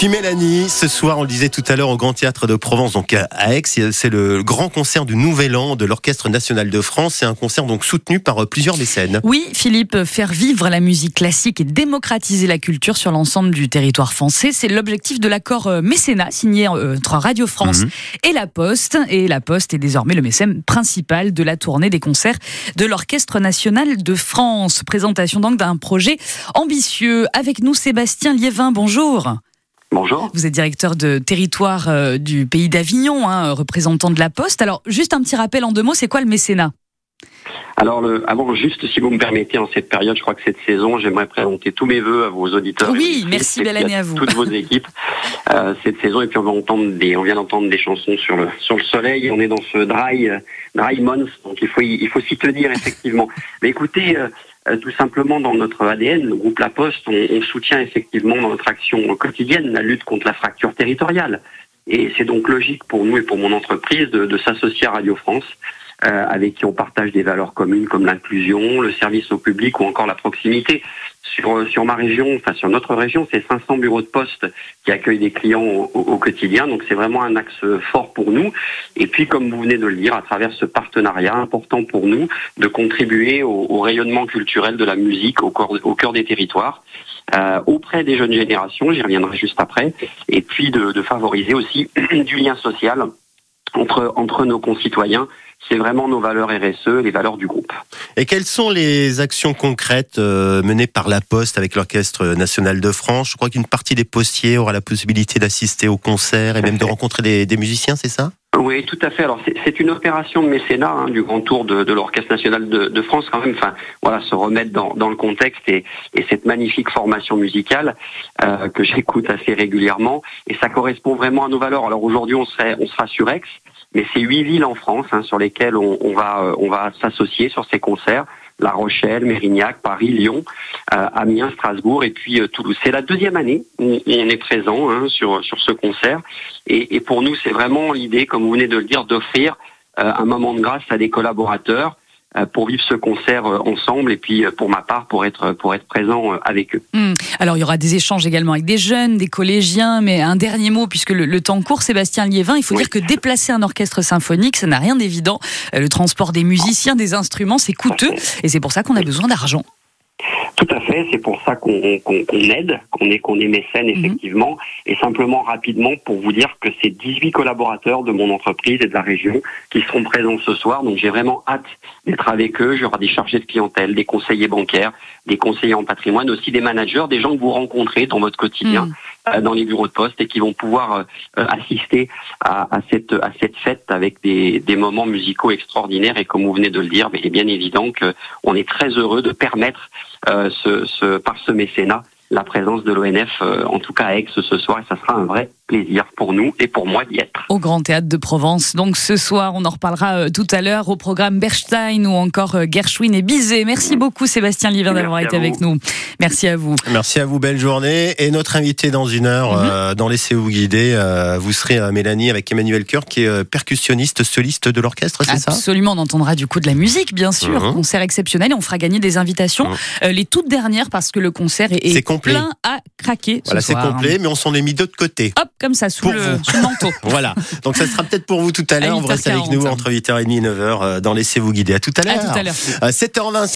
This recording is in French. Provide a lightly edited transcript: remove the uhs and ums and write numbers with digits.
puis Mélanie, ce soir, on le disait tout à l'heure, au Grand Théâtre de Provence, donc à Aix, c'est le grand concert du Nouvel An de l'Orchestre National de France. C'est un concert donc soutenu par plusieurs mécènes. Oui, Philippe, faire vivre la musique classique et démocratiser la culture sur l'ensemble du territoire français, c'est l'objectif de l'accord mécénat signé entre Radio France et La Poste. Et La Poste est désormais le mécène principal de la tournée des concerts de l'Orchestre National de France. Présentation donc d'un projet ambitieux. Avec nous, Sébastien Liévin, bonjour. Bonjour. Vous êtes directeur de territoire du Pays d'Avignon, représentant de La Poste. Alors, juste un petit rappel en deux mots, c'est quoi le mécénat ? Alors, avant, juste si vous me permettez, en cette période, je crois que cette saison, j'aimerais présenter tous mes vœux à vos auditeurs. Oui, merci, belle année à vous. Toutes vos équipes cette saison. Et puis, on vient d'entendre des chansons sur le soleil. On est dans ce dry month, donc il faut s'y tenir, effectivement. Mais écoutez, tout simplement, dans notre ADN, le groupe La Poste, on soutient effectivement dans notre action quotidienne la lutte contre la fracture territoriale. Et c'est donc logique pour nous et pour mon entreprise de s'associer à Radio France, avec qui on partage des valeurs communes comme l'inclusion, le service au public ou encore la proximité. Sur ma région, enfin sur notre région, c'est 500 bureaux de poste qui accueillent des clients au quotidien. Donc c'est vraiment un axe fort pour nous. Et puis, comme vous venez de le dire, à travers ce partenariat important pour nous de contribuer au rayonnement culturel de la musique au cœur des territoires, auprès des jeunes générations, j'y reviendrai juste après, et puis de favoriser aussi du lien social entre nos concitoyens. C'est vraiment nos valeurs RSE, les valeurs du groupe. Et quelles sont les actions concrètes menées par La Poste avec l'Orchestre National de France ? Je crois qu'une partie des postiers aura la possibilité d'assister aux concerts et même de rencontrer des musiciens, c'est ça ? Oui, tout à fait. Alors, c'est une opération de mécénat du grand tour de l'Orchestre National de France, quand même. Enfin, voilà, se remettre dans le contexte et cette magnifique formation musicale que j'écoute assez régulièrement. Et ça correspond vraiment à nos valeurs. Alors aujourd'hui, on sera sur Aix. Mais c'est 8 villes en France sur lesquelles on va s'associer sur ces concerts. La Rochelle, Mérignac, Paris, Lyon, Amiens, Strasbourg et puis Toulouse. C'est la deuxième année où on est présent sur ce concert. Et pour nous, c'est vraiment l'idée, comme vous venez de le dire, d'offrir un moment de grâce à des collaborateurs pour vivre ce concert ensemble et puis pour ma part pour être présent avec eux. Alors il y aura des échanges également avec des jeunes, des collégiens, mais un dernier mot puisque le temps court, Sébastien Liévin, il faut dire que déplacer un orchestre symphonique, ça n'a rien d'évident. Le transport des musiciens, des instruments, c'est coûteux et c'est pour ça qu'on a besoin d'argent. Tout à fait, c'est pour ça qu'on aide, qu'on est mécène effectivement, et simplement rapidement pour vous dire que c'est 18 collaborateurs de mon entreprise et de la région qui seront présents ce soir, donc j'ai vraiment hâte d'être avec eux. J'aurai des chargés de clientèle, des conseillers bancaires, des conseillers en patrimoine, aussi des managers, des gens que vous rencontrez dans votre quotidien, dans les bureaux de poste et qui vont pouvoir assister à cette fête avec des moments musicaux extraordinaires et comme vous venez de le dire, mais il est bien évident qu'on est très heureux de permettre par ce mécénat, la présence de l'ONF, en tout cas à Aix ce soir, et ça sera un vrai plaisir pour nous et pour moi d'y être. Au Grand Théâtre de Provence, donc ce soir, on en reparlera tout à l'heure, au programme Bernstein ou encore Gershwin et Bizet. Merci beaucoup Sébastien Liévin d'avoir été avec nous. Merci à vous. Merci à vous, belle journée. Et notre invité dans une heure, dans Laissez-vous guider, vous serez Mélanie avec Emmanuel Coeur, qui est percussionniste, soliste de l'orchestre, c'est ça ? Absolument, on entendra du coup de la musique, bien sûr, concert exceptionnel, et on fera gagner des invitations, les toutes dernières, parce que le concert est plein à craquer. Voilà, c'est complet, mais on s'en est mis d'autre côté. Hop, comme ça, sous le manteau. Voilà, donc ça sera peut-être pour vous tout à l'heure. Vous restez avec nous entre 8h30 et 9h dans Laissez-vous guider. À tout à l'heure. 7h20.